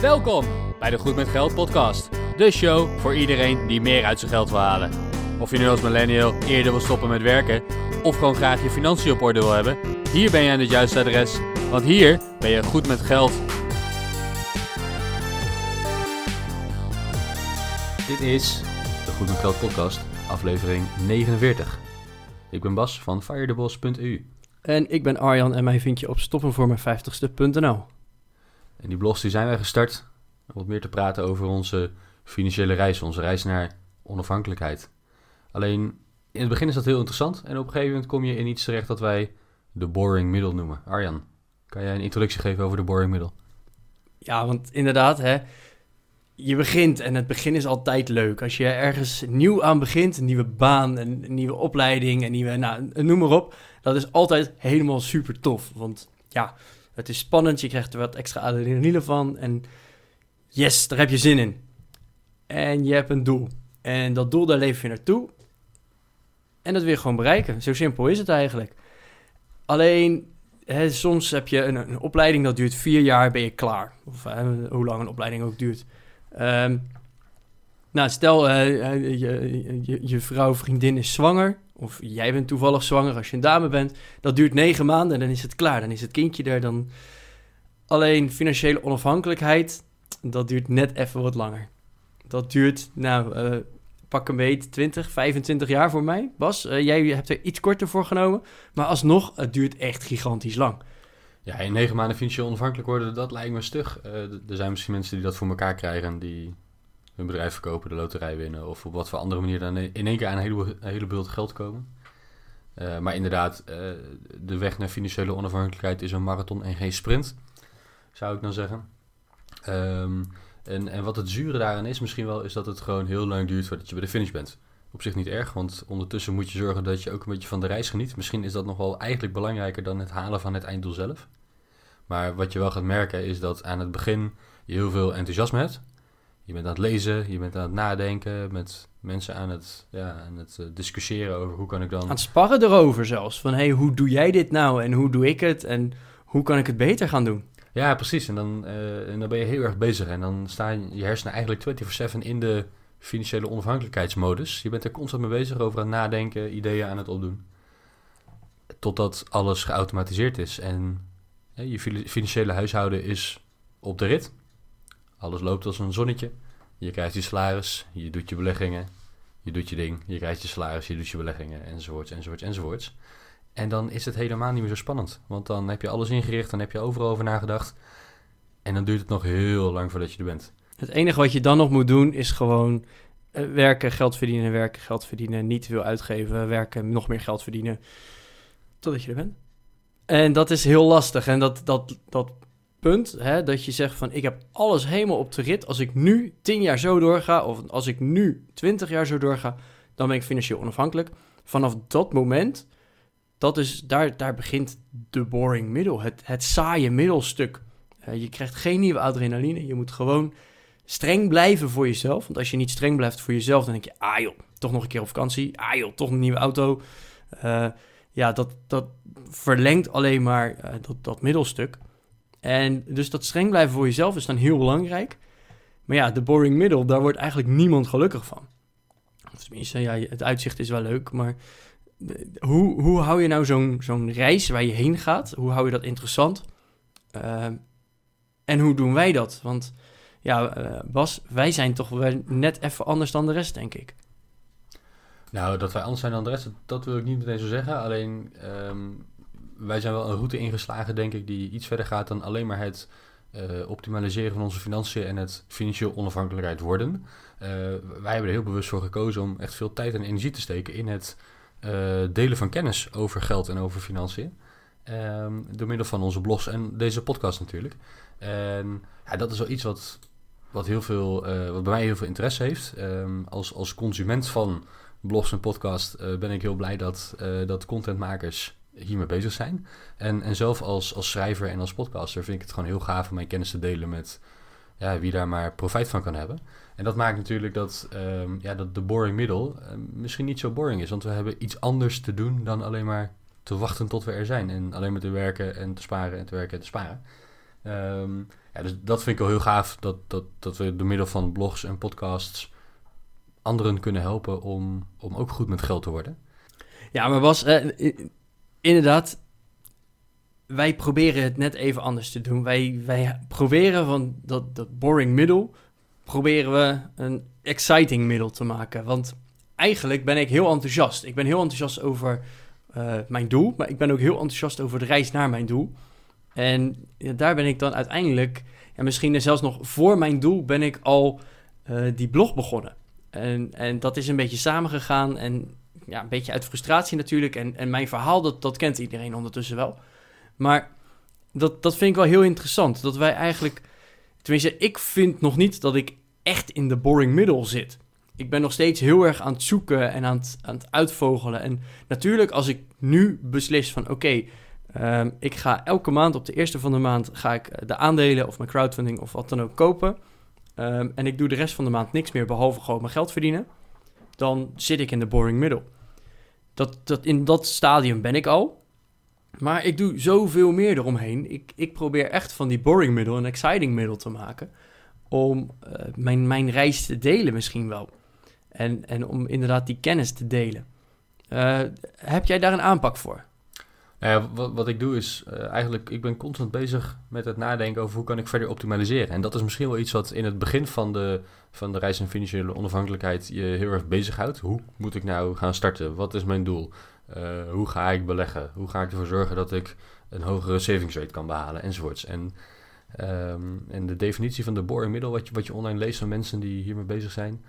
Welkom bij de Goed Met Geld podcast. De show voor iedereen die meer uit zijn geld wil halen. Of je nu als millennial eerder wil stoppen met werken of gewoon graag je financiën op orde wil hebben, hier ben je aan het juiste adres, want hier ben je goed met geld. Dit is de Goed Met Geld podcast, aflevering 49. Ik ben Bas van firedebos.eu. En ik ben Arjan en mij vind je op stoppenvoormijn50ste.nl. En die blogs die zijn wij gestart om wat meer te praten over onze financiële reis, onze reis naar onafhankelijkheid. Alleen in het begin is dat heel interessant en op een gegeven moment kom je in iets terecht dat wij de boring middle noemen. Arjan, kan jij een introductie geven over de boring middle? Ja, want inderdaad, hè, je begint en het begin is altijd leuk. Als je ergens nieuw aan begint, een nieuwe baan, een nieuwe opleiding, een nieuwe, noem maar op. Dat is altijd helemaal super tof, want ja, het is spannend, je krijgt er wat extra adrenaline van en yes, daar heb je zin in. En je hebt een doel en dat doel, daar leef je naartoe. En dat wil je gewoon bereiken. Zo simpel is het eigenlijk. Alleen, hè, soms heb je een opleiding dat duurt 4 jaar, ben je klaar. Of hoe lang een opleiding ook duurt. Stel je vrouw of vriendin is zwanger. Of jij bent toevallig zwanger als je een dame bent. Dat duurt 9 maanden en dan is het klaar. Dan is het kindje er. Dan... Alleen financiële onafhankelijkheid, dat duurt net even wat langer. Dat duurt, pak een beet, 20, 25 jaar voor mij. Bas, jij hebt er iets korter voor genomen. Maar alsnog, het duurt echt gigantisch lang. Ja, in 9 maanden financieel onafhankelijk worden, dat lijkt me stug. Er zijn misschien mensen die dat voor elkaar krijgen, die hun bedrijf verkopen, de loterij winnen, of op wat voor andere manier dan in één keer aan een hele bult geld komen. Maar inderdaad, de weg naar financiële onafhankelijkheid is een marathon en geen sprint, zou ik dan zeggen. En wat het zure daaraan is misschien wel, is dat het gewoon heel lang duurt voordat je bij de finish bent. Op zich niet erg, want ondertussen moet je zorgen dat je ook een beetje van de reis geniet. Misschien is dat nog wel eigenlijk belangrijker dan het halen van het einddoel zelf. Maar wat je wel gaat merken is dat aan het begin je heel veel enthousiasme hebt. Je bent aan het lezen, je bent aan het nadenken, met mensen aan het discussiëren over hoe kan ik dan... Aan het sparren erover zelfs, van hey, hoe doe jij dit nou en hoe doe ik het en hoe kan ik het beter gaan doen? Ja, precies. En dan ben je heel erg bezig. En dan staan je hersenen eigenlijk 24/7 in de financiële onafhankelijkheidsmodus. Je bent er constant mee bezig, over aan het nadenken, ideeën aan het opdoen. Totdat alles geautomatiseerd is. En ja, je financiële huishouden is op de rit. Alles loopt als een zonnetje. Je krijgt je salaris, je doet je beleggingen. Je doet je ding, je krijgt je salaris, je doet je beleggingen, enzovoorts, enzovoorts, enzovoorts. En dan is het helemaal niet meer zo spannend. Want dan heb je alles ingericht, dan heb je overal over nagedacht. En dan duurt het nog heel lang voordat je er bent. Het enige wat je dan nog moet doen is gewoon werken, geld verdienen, niet veel uitgeven, werken, nog meer geld verdienen. Totdat je er bent. En dat is heel lastig. En dat punt, hè, dat je zegt van ik heb alles helemaal op de rit. Als ik nu 10 jaar zo doorga of als ik nu 20 jaar zo doorga, dan ben ik financieel onafhankelijk. Vanaf dat moment... Dat is, daar begint de boring middle, het saaie middelstuk. Je krijgt geen nieuwe adrenaline. Je moet gewoon streng blijven voor jezelf. Want als je niet streng blijft voor jezelf, dan denk je... Ah joh, toch nog een keer op vakantie. Ah joh, toch een nieuwe auto. Dat verlengt alleen maar dat middelstuk. En dus dat streng blijven voor jezelf is dan heel belangrijk. Maar ja, de boring middle, daar wordt eigenlijk niemand gelukkig van. Of tenminste, ja, het uitzicht is wel leuk, maar... Hoe hou je nou zo'n reis waar je heen gaat? Hoe hou je dat interessant? En hoe doen wij dat? Want ja, Bas, wij zijn toch wel net even anders dan de rest, denk ik. Nou, dat wij anders zijn dan de rest, dat wil ik niet meteen zo zeggen. Alleen, wij zijn wel een route ingeslagen, denk ik, die iets verder gaat dan alleen maar het... optimaliseren van onze financiën en het financieel onafhankelijkheid worden. Wij hebben er heel bewust voor gekozen om echt veel tijd en energie te steken in het... delen van kennis over geld en over financiën. Door middel van onze blogs en deze podcast natuurlijk. En ja, dat is wel iets wat bij mij heel veel interesse heeft. Als consument van blogs en podcast ben ik heel blij dat contentmakers hiermee bezig zijn. En zelf als schrijver en als podcaster vind ik het gewoon heel gaaf om mijn kennis te delen met wie daar maar profijt van kan hebben. En dat maakt natuurlijk dat de boring middle misschien niet zo boring is. Want we hebben iets anders te doen dan alleen maar te wachten tot we er zijn. En alleen maar te werken en te sparen en te werken en te sparen. Dus dat vind ik wel heel gaaf, dat we door middel van blogs en podcasts anderen kunnen helpen om ook goed met geld te worden. Ja, maar Bas, inderdaad, wij proberen het net even anders te doen. Wij proberen van dat boring middel, proberen we een exciting middel te maken. Want eigenlijk ben ik heel enthousiast. Ik ben heel enthousiast over mijn doel, maar ik ben ook heel enthousiast over de reis naar mijn doel. En ja, daar ben ik dan uiteindelijk, en misschien zelfs nog voor mijn doel, ben ik al die blog begonnen. En dat is een beetje samengegaan en ja, een beetje uit frustratie natuurlijk. En mijn verhaal, dat kent iedereen ondertussen wel. Maar dat vind ik wel heel interessant. Dat wij eigenlijk, tenminste ik vind nog niet dat ik echt in de boring middle zit. Ik ben nog steeds heel erg aan het zoeken en aan het uitvogelen. En natuurlijk als ik nu beslis van oké, ik ga elke maand op de eerste van de maand ga ik de aandelen of mijn crowdfunding of wat dan ook kopen. En ik doe de rest van de maand niks meer behalve gewoon mijn geld verdienen. Dan zit ik in de boring middle. In dat stadium ben ik al. Maar ik doe zoveel meer eromheen. Ik probeer echt van die boring middle een exciting middle te maken. Om mijn reis te delen misschien wel. En om inderdaad die kennis te delen. Heb jij daar een aanpak voor? Nou ja, wat ik doe is eigenlijk, ik ben constant bezig met het nadenken over hoe kan ik verder optimaliseren. En dat is misschien wel iets wat in het begin van de reis en financiële onafhankelijkheid je heel erg bezighoudt. Hoe moet ik nou gaan starten? Wat is mijn doel? Hoe ga ik beleggen? Hoe ga ik ervoor zorgen dat ik een hogere savings rate kan behalen? Enzovoorts. En de definitie van de boring middle, wat je online leest van mensen die hiermee bezig zijn,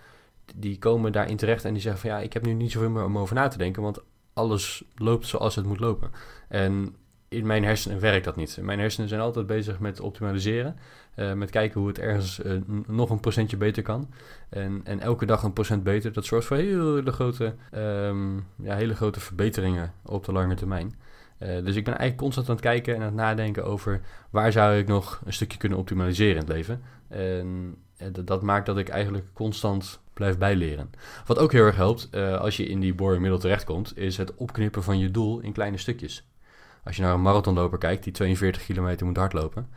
die komen daarin terecht en die zeggen van ja, ik heb nu niet zoveel meer om over na te denken, want alles loopt zoals het moet lopen. En in mijn hersenen werkt dat niet. Mijn hersenen zijn altijd bezig met optimaliseren. Met kijken hoe het ergens nog een procentje beter kan. En elke dag 1% beter. Dat zorgt voor hele grote verbeteringen op de lange termijn. Dus ik ben eigenlijk constant aan het kijken en aan het nadenken over waar zou ik nog een stukje kunnen optimaliseren in het leven. En dat maakt dat ik eigenlijk constant blijf bijleren. Wat ook heel erg helpt als je in die boring middle terechtkomt, is het opknippen van je doel in kleine stukjes. Als je naar een marathonloper kijkt die 42 kilometer moet hardlopen,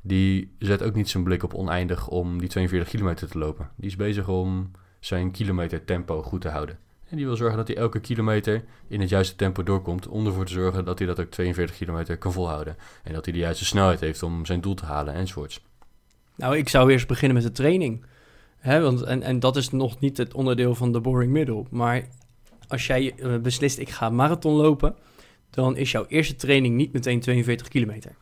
die zet ook niet zijn blik op oneindig om die 42 kilometer te lopen. Die is bezig om zijn kilometertempo goed te houden. En die wil zorgen dat hij elke kilometer in het juiste tempo doorkomt, om ervoor te zorgen dat hij dat ook 42 kilometer kan volhouden. En dat hij de juiste snelheid heeft om zijn doel te halen enzovoorts. Nou, ik zou eerst beginnen met de training. Want dat is nog niet het onderdeel van de boring middle. Maar als jij beslist, ik ga marathon lopen, dan is jouw eerste training niet meteen 42 kilometer.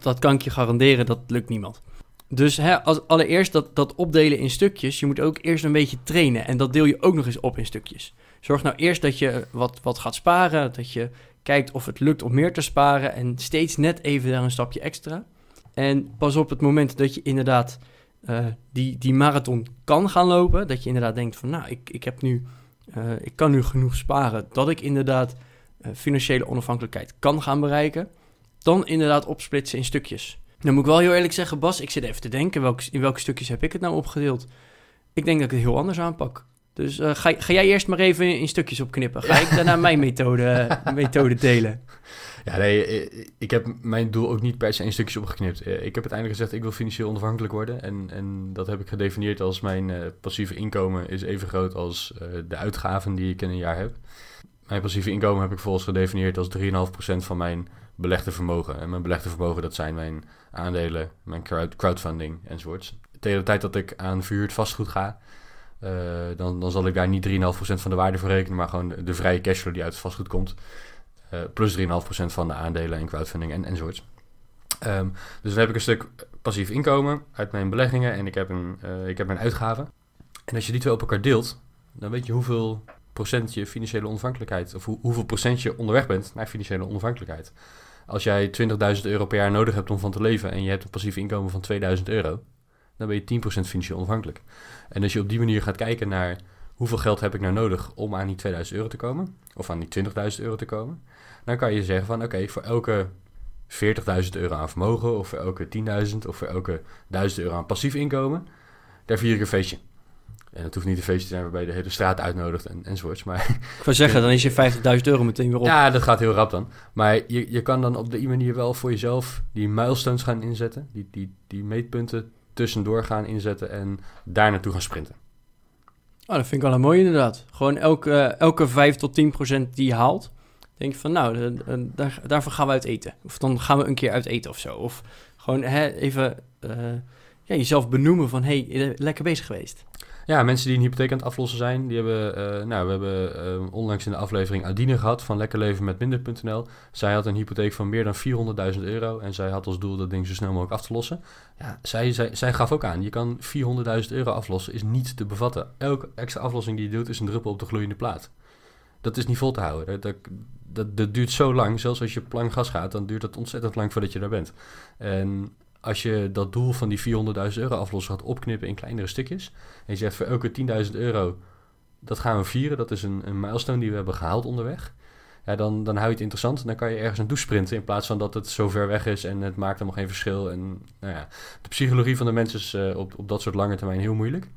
Dat kan ik je garanderen, dat lukt niemand. Dus als allereerst dat opdelen in stukjes, je moet ook eerst een beetje trainen. En dat deel je ook nog eens op in stukjes. Zorg nou eerst dat je wat gaat sparen, dat je kijkt of het lukt om meer te sparen en steeds net even daar een stapje extra. En pas op het moment dat je inderdaad die marathon kan gaan lopen, dat je inderdaad denkt van nou, ik kan nu genoeg sparen dat ik inderdaad financiële onafhankelijkheid kan gaan bereiken, dan inderdaad opsplitsen in stukjes. Dan moet ik wel heel eerlijk zeggen, Bas, ik zit even te denken, in welke stukjes heb ik het nou opgedeeld? Ik denk dat ik het heel anders aanpak. Dus ga jij eerst maar even in stukjes opknippen. Ga ik daarna mijn methode delen? Ja, nee, ik heb mijn doel ook niet per se in stukjes opgeknipt. Ik heb uiteindelijk gezegd, ik wil financieel onafhankelijk worden. En dat heb ik gedefinieerd als mijn passieve inkomen is even groot als de uitgaven die ik in een jaar heb. Mijn passieve inkomen heb ik volgens gedefinieerd als 3,5% van mijn belegde vermogen. En mijn belegde vermogen, dat zijn mijn aandelen, mijn crowdfunding enzovoorts. Tegen de tijd dat ik aan verhuurd vastgoed ga, dan zal ik daar niet 3,5% van de waarde voor rekenen, maar gewoon de vrije cashflow die uit het vastgoed komt. Plus 3,5% van de aandelen en crowdfunding enzovoorts. Dus dan heb ik een stuk passief inkomen uit mijn beleggingen en ik heb mijn uitgaven. En als je die twee op elkaar deelt, dan weet je hoeveel procent je financiële onafhankelijkheid, of hoeveel procent je onderweg bent naar financiële onafhankelijkheid. Als jij €20.000 per jaar nodig hebt om van te leven en je hebt een passief inkomen van €2.000, dan ben je 10% financieel onafhankelijk. En als je op die manier gaat kijken naar hoeveel geld heb ik nou nodig om aan die €2.000 te komen, of aan die €20.000 te komen, dan kan je zeggen van oké, voor elke €40.000 aan vermogen, of voor elke 10.000, of voor elke €1.000 aan passief inkomen, daar vier ik een feestje. En het hoeft niet een feestje te zijn waarbij je de hele straat uitnodigt enzovoorts. Maar ik wil zeggen, dan is je €50.000 meteen weer op. Ja, dat gaat heel rap dan. Maar je kan dan op die manier wel voor jezelf die milestones gaan inzetten. Die meetpunten tussendoor gaan inzetten en daar naartoe gaan sprinten. Oh, dat vind ik wel een mooie inderdaad. Gewoon elke 5-10% die je haalt, denk je van nou, daarvoor gaan we uit eten. Of dan gaan we een keer uit eten of zo. Of gewoon even jezelf benoemen van hey, lekker bezig geweest. Ja, mensen die een hypotheek aan het aflossen zijn, die hebben, we hebben onlangs in de aflevering Adine gehad van LekkerLevenMetMinder.nl. Zij had een hypotheek van meer dan €400.000 en zij had als doel dat ding zo snel mogelijk af te lossen. Ja, zij gaf ook aan, je kan €400.000 aflossen, is niet te bevatten. Elke extra aflossing die je doet is een druppel op de gloeiende plaat. Dat is niet vol te houden. Dat duurt zo lang, zelfs als je plan gas gaat, dan duurt dat ontzettend lang voordat je daar bent. En als je dat doel van die €400.000 aflossen gaat opknippen in kleinere stukjes en je zegt voor elke €10.000, dat gaan we vieren, dat is een milestone die we hebben gehaald onderweg, ja, dan hou je het interessant en dan kan je ergens naartoe sprinten in plaats van dat het zo ver weg is en het maakt helemaal geen verschil. En nou ja, de psychologie van de mensen is op dat soort lange termijn heel moeilijk.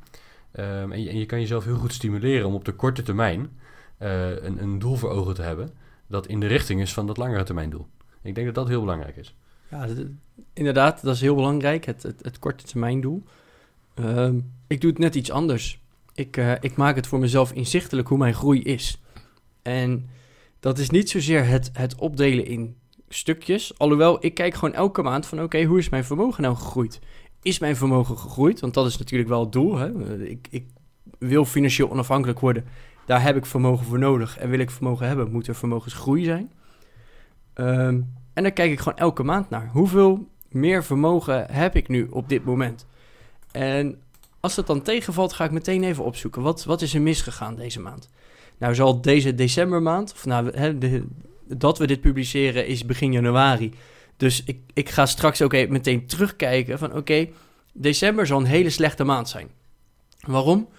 En je kan jezelf heel goed stimuleren om op de korte termijn een doel voor ogen te hebben dat in de richting is van dat langere termijn doel. Ik denk dat dat heel belangrijk is. Ja, inderdaad, dat is heel belangrijk, het korte termijn doel. Ik doe het net iets anders. Ik maak het voor mezelf inzichtelijk hoe mijn groei is. En dat is niet zozeer het opdelen in stukjes. Alhoewel, ik kijk gewoon elke maand van oké, hoe is mijn vermogen nou gegroeid? Is mijn vermogen gegroeid? Want dat is natuurlijk wel het doel. Hè? Ik wil financieel onafhankelijk worden. Daar heb ik vermogen voor nodig. En wil ik vermogen hebben, moet er vermogensgroei zijn. En daar kijk ik gewoon elke maand naar. Hoeveel meer vermogen heb ik nu op dit moment? En als dat dan tegenvalt, ga ik meteen even opzoeken. Wat is er misgegaan deze maand? Nou, zal deze decembermaand, of nou, dat we dit publiceren is begin januari. Dus ik ga straks ook even meteen terugkijken van oké, december zal een hele slechte maand zijn. Waarom?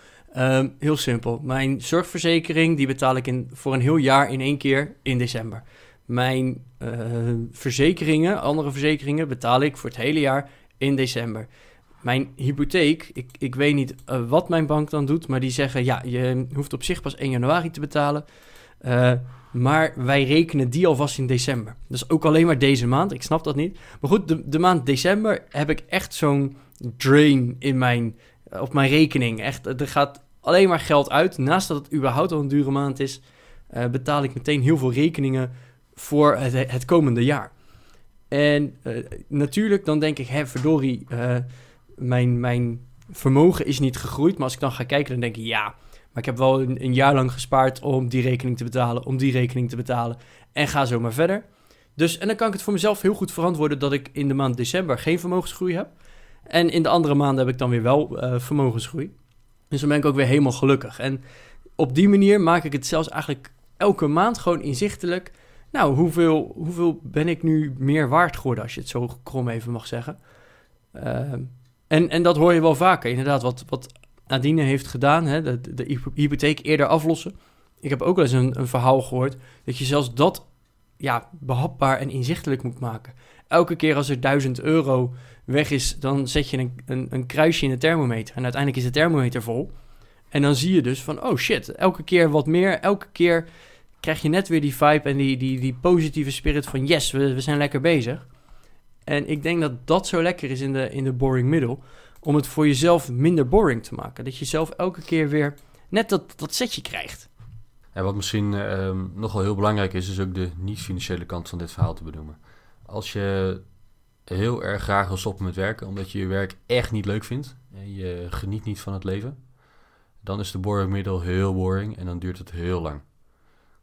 Heel simpel. Mijn zorgverzekering, die betaal ik voor een heel jaar in één keer in december. Mijn andere verzekeringen betaal ik voor het hele jaar in december. Mijn hypotheek, ik weet niet wat mijn bank dan doet, maar die zeggen ja, je hoeft op zich pas 1 januari te betalen. Maar wij rekenen die alvast in december. Dus ook alleen maar deze maand, ik snap dat niet. Maar goed, de maand december heb ik echt zo'n drain op mijn rekening. Echt, er gaat alleen maar geld uit. Naast dat het überhaupt al een dure maand is, betaal ik meteen heel veel rekeningen voor het komende jaar. En natuurlijk dan denk ik, verdorie, mijn vermogen is niet gegroeid. Maar als ik dan ga kijken, dan denk ik, ja, maar ik heb wel een jaar lang gespaard om die rekening te betalen, en ga zo maar verder. Dus, en dan kan ik het voor mezelf heel goed verantwoorden dat ik in de maand december geen vermogensgroei heb. En in de andere maanden heb ik dan weer wel vermogensgroei. Dus dan ben ik ook weer helemaal gelukkig. En op die manier maak ik het zelfs eigenlijk elke maand gewoon inzichtelijk. Nou, hoeveel ben ik nu meer waard geworden, als je het zo krom even mag zeggen. En dat hoor je wel vaker. Inderdaad, wat Adine heeft gedaan, hè, de hypotheek eerder aflossen. Ik heb ook wel eens een verhaal gehoord dat je zelfs dat behapbaar en inzichtelijk moet maken. Elke keer als er €1000 weg is, dan zet je een kruisje in de thermometer. En uiteindelijk is de thermometer vol. En dan zie je dus van, oh shit, elke keer wat meer, elke keer krijg je net weer die vibe en die positieve spirit van yes, we zijn lekker bezig. En ik denk dat dat zo lekker is in de boring middle, om het voor jezelf minder boring te maken. Dat je zelf elke keer weer net dat setje krijgt. En wat misschien nogal heel belangrijk is ook de niet-financiële kant van dit verhaal te benoemen. Als je heel erg graag wil stoppen met werken, omdat je je werk echt niet leuk vindt en je geniet niet van het leven, dan is de boring middle heel boring en dan duurt het heel lang.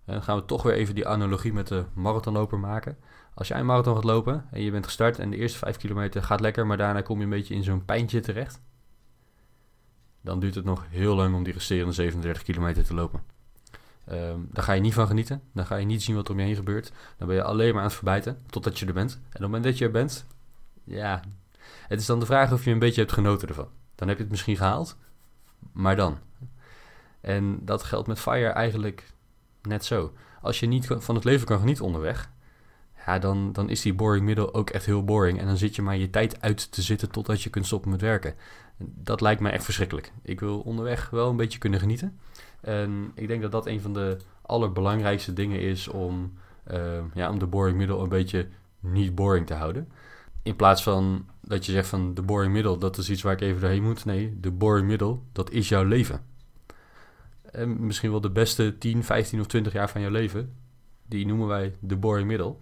En dan gaan we toch weer even die analogie met de marathonloper maken. Als jij een marathon gaat lopen en je bent gestart en de eerste 5 kilometer gaat lekker, maar daarna kom je een beetje in zo'n pijntje terecht, dan duurt het nog heel lang om die resterende 37 kilometer te lopen. Daar ga je niet van genieten. Dan ga je niet zien wat er om je heen gebeurt. Dan ben je alleen maar aan het verbijten totdat je er bent. En op het moment dat je er bent, ja, het is dan de vraag of je een beetje hebt genoten ervan. Dan heb je het misschien gehaald, maar dan. En dat geldt met FIRE eigenlijk net zo. Als je niet van het leven kan genieten onderweg, ja, dan is die boring middle ook echt heel boring. En dan zit je maar je tijd uit te zitten totdat je kunt stoppen met werken. Dat lijkt mij echt verschrikkelijk. Ik wil onderweg wel een beetje kunnen genieten. En ik denk dat dat een van de allerbelangrijkste dingen is om de boring middle een beetje niet boring te houden. In plaats van dat je zegt van de boring middle, dat is iets waar ik even doorheen moet. Nee, de boring middle, dat is jouw leven. En misschien wel de beste 10, 15 of 20 jaar van jouw leven, die noemen wij de boring middle.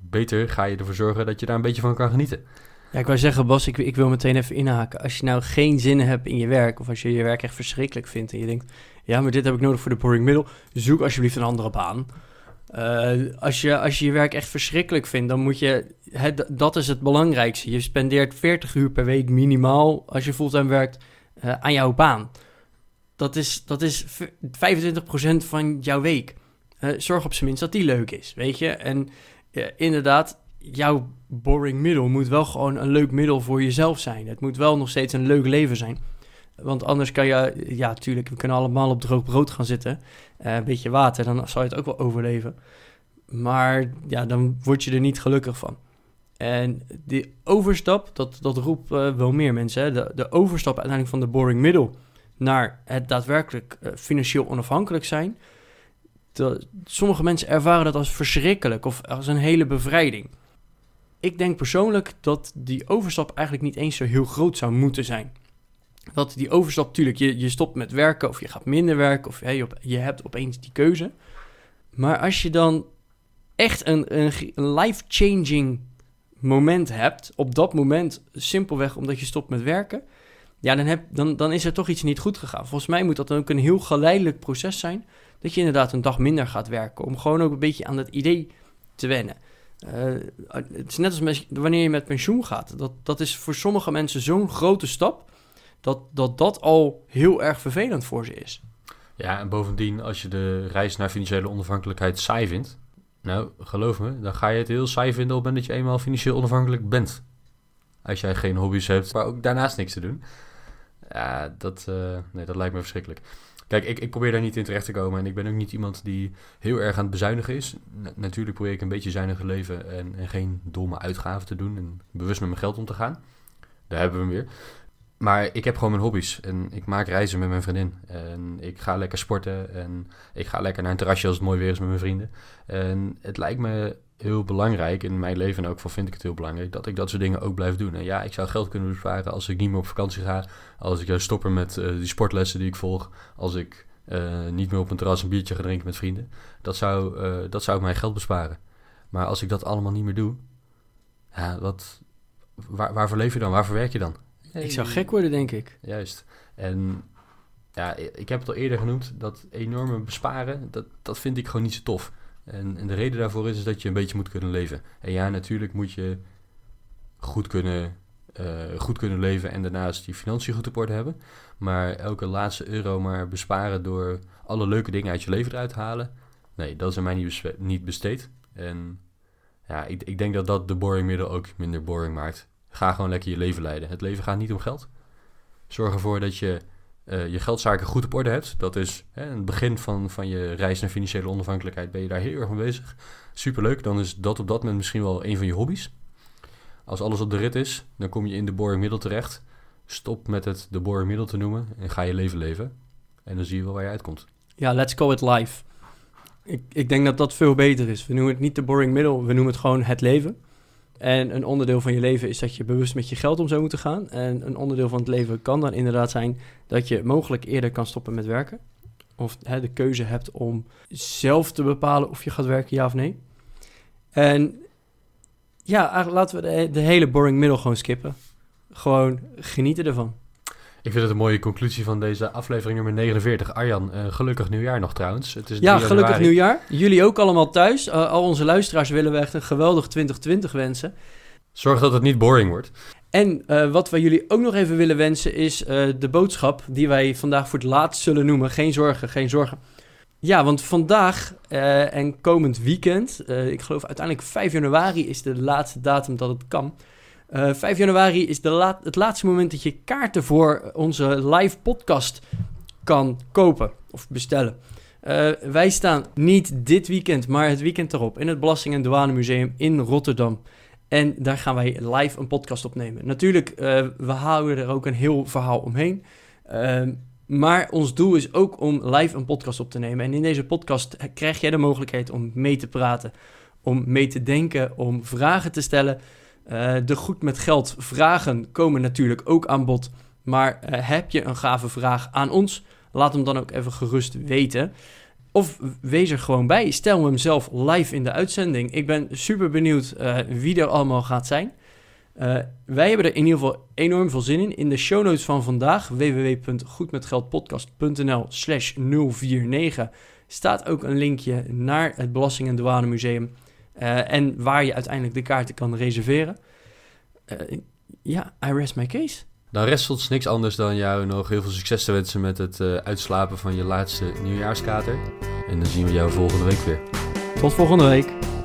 Beter ga je ervoor zorgen dat je daar een beetje van kan genieten. Ja, ik wou zeggen, Bas, ik wil meteen even inhaken. Als je nou geen zin hebt in je werk, of als je je werk echt verschrikkelijk vindt en je denkt, ja, maar dit heb ik nodig voor de boring middle, zoek alsjeblieft een andere baan. Als je je werk echt verschrikkelijk vindt, dan moet je... Dat is het belangrijkste. Je spendeert 40 uur per week minimaal, als je fulltime werkt, aan jouw baan. Dat is 25% van jouw week. Zorg op zijn minst dat die leuk is, weet je. En inderdaad, jouw boring middel moet wel gewoon een leuk middel voor jezelf zijn. Het moet wel nog steeds een leuk leven zijn. Want anders kan je... Ja, tuurlijk, we kunnen allemaal op droog brood gaan zitten. Een beetje water, dan zal je het ook wel overleven. Maar ja, dan word je er niet gelukkig van. En die overstap, dat roept wel meer mensen. Hè? De overstap uiteindelijk van de boring middel naar het daadwerkelijk financieel onafhankelijk zijn. Sommige mensen ervaren dat als verschrikkelijk of als een hele bevrijding. Ik denk persoonlijk dat die overstap eigenlijk niet eens zo heel groot zou moeten zijn. Dat die overstap, tuurlijk, je stopt met werken of je gaat minder werken of je hebt opeens die keuze. Maar als je dan echt een life-changing moment hebt, op dat moment simpelweg omdat je stopt met werken, ja, dan is er toch iets niet goed gegaan. Volgens mij moet dat dan ook een heel geleidelijk proces zijn, dat je inderdaad een dag minder gaat werken, om gewoon ook een beetje aan dat idee te wennen. Het is net als wanneer je met pensioen gaat. Dat is voor sommige mensen zo'n grote stap, dat al heel erg vervelend voor ze is. Ja, en bovendien, als je de reis naar financiële onafhankelijkheid saai vindt, nou, geloof me, dan ga je het heel saai vinden op het moment dat je eenmaal financieel onafhankelijk bent. Als jij geen hobby's hebt, maar ook daarnaast niks te doen. Ja, dat lijkt me verschrikkelijk. Kijk, ik probeer daar niet in terecht te komen en ik ben ook niet iemand die heel erg aan het bezuinigen is. Natuurlijk probeer ik een beetje zuinig te leven en geen domme uitgaven te doen en bewust met mijn geld om te gaan. Daar hebben we hem weer. Maar ik heb gewoon mijn hobby's en ik maak reizen met mijn vriendin. En ik ga lekker sporten en ik ga lekker naar een terrasje als het mooi weer is met mijn vrienden. En het lijkt me heel belangrijk in mijn leven en ook van vind ik het heel belangrijk dat ik dat soort dingen ook blijf doen. En ja, ik zou geld kunnen besparen als ik niet meer op vakantie ga, als ik stopper met die sportlessen die ik volg, als ik niet meer op een terras een biertje ga drinken met vrienden. Dat zou mijn geld besparen. Maar als ik dat allemaal niet meer doe, ja, waarvoor leef je dan? Waarvoor werk je dan? Ik zou gek worden, denk ik. Juist. En ja, ik heb het al eerder genoemd, dat enorme besparen, dat vind ik gewoon niet zo tof. En de reden daarvoor is dat je een beetje moet kunnen leven. En ja, natuurlijk moet je goed kunnen leven en daarnaast je financiën goed op orde hebben. Maar elke laatste euro maar besparen door alle leuke dingen uit je leven eruit te halen, nee, dat is aan mij niet besteed. En ja, ik denk dat de boring middel ook minder boring maakt. Ga gewoon lekker je leven leiden. Het leven gaat niet om geld. Zorg ervoor dat je je geldzaken goed op orde hebt. Dat is het begin van je reis naar financiële onafhankelijkheid. Ben je daar heel erg mee bezig. Superleuk. Dan is dat op dat moment misschien wel een van je hobby's. Als alles op de rit is, dan kom je in de boring middle terecht. Stop met het de boring middle te noemen en ga je leven leven. En dan zie je wel waar je uitkomt. Ja, let's call it life. Ik denk dat veel beter is. We noemen het niet de boring middle, we noemen het gewoon het leven. En een onderdeel van je leven is dat je bewust met je geld om zou moeten gaan. En een onderdeel van het leven kan dan inderdaad zijn dat je mogelijk eerder kan stoppen met werken. Of de keuze hebt om zelf te bepalen of je gaat werken, ja of nee. En ja, laten we de hele boring middle gewoon skippen. Gewoon genieten ervan. Ik vind het een mooie conclusie van deze aflevering nummer 49. Arjan, gelukkig nieuwjaar nog trouwens. Het is 3 januari. Gelukkig nieuwjaar. Jullie ook allemaal thuis. Al onze luisteraars willen we echt een geweldig 2020 wensen. Zorg dat het niet boring wordt. En wat wij jullie ook nog even willen wensen is de boodschap die wij vandaag voor het laatst zullen noemen. Geen zorgen, geen zorgen. Ja, want vandaag en komend weekend, ik geloof uiteindelijk 5 januari is de laatste datum dat het kan. 5 januari is het laatste moment dat je kaarten voor onze live podcast kan kopen of bestellen. Wij staan niet dit weekend, maar het weekend erop in het Belasting- en Douanemuseum in Rotterdam. En daar gaan wij live een podcast opnemen. Natuurlijk, we houden er ook een heel verhaal omheen. Maar ons doel is ook om live een podcast op te nemen. En in deze podcast krijg jij de mogelijkheid om mee te praten, om mee te denken, om vragen te stellen. De Goed Met Geld vragen komen natuurlijk ook aan bod. Maar heb je een gave vraag aan ons? Laat hem dan ook even gerust weten. Of wees er gewoon bij. Stel hem zelf live in de uitzending. Ik ben super benieuwd wie er allemaal gaat zijn. Wij hebben er in ieder geval enorm veel zin in. In de show notes van vandaag, www.goedmetgeldpodcast.nl/049, staat ook een linkje naar het Belasting- en Douanemuseum. En waar je uiteindelijk de kaarten kan reserveren. I rest my case. Dan rest ons niks anders dan jou nog heel veel succes te wensen met het uitslapen van je laatste nieuwjaarskater. En dan zien we jou volgende week weer. Tot volgende week.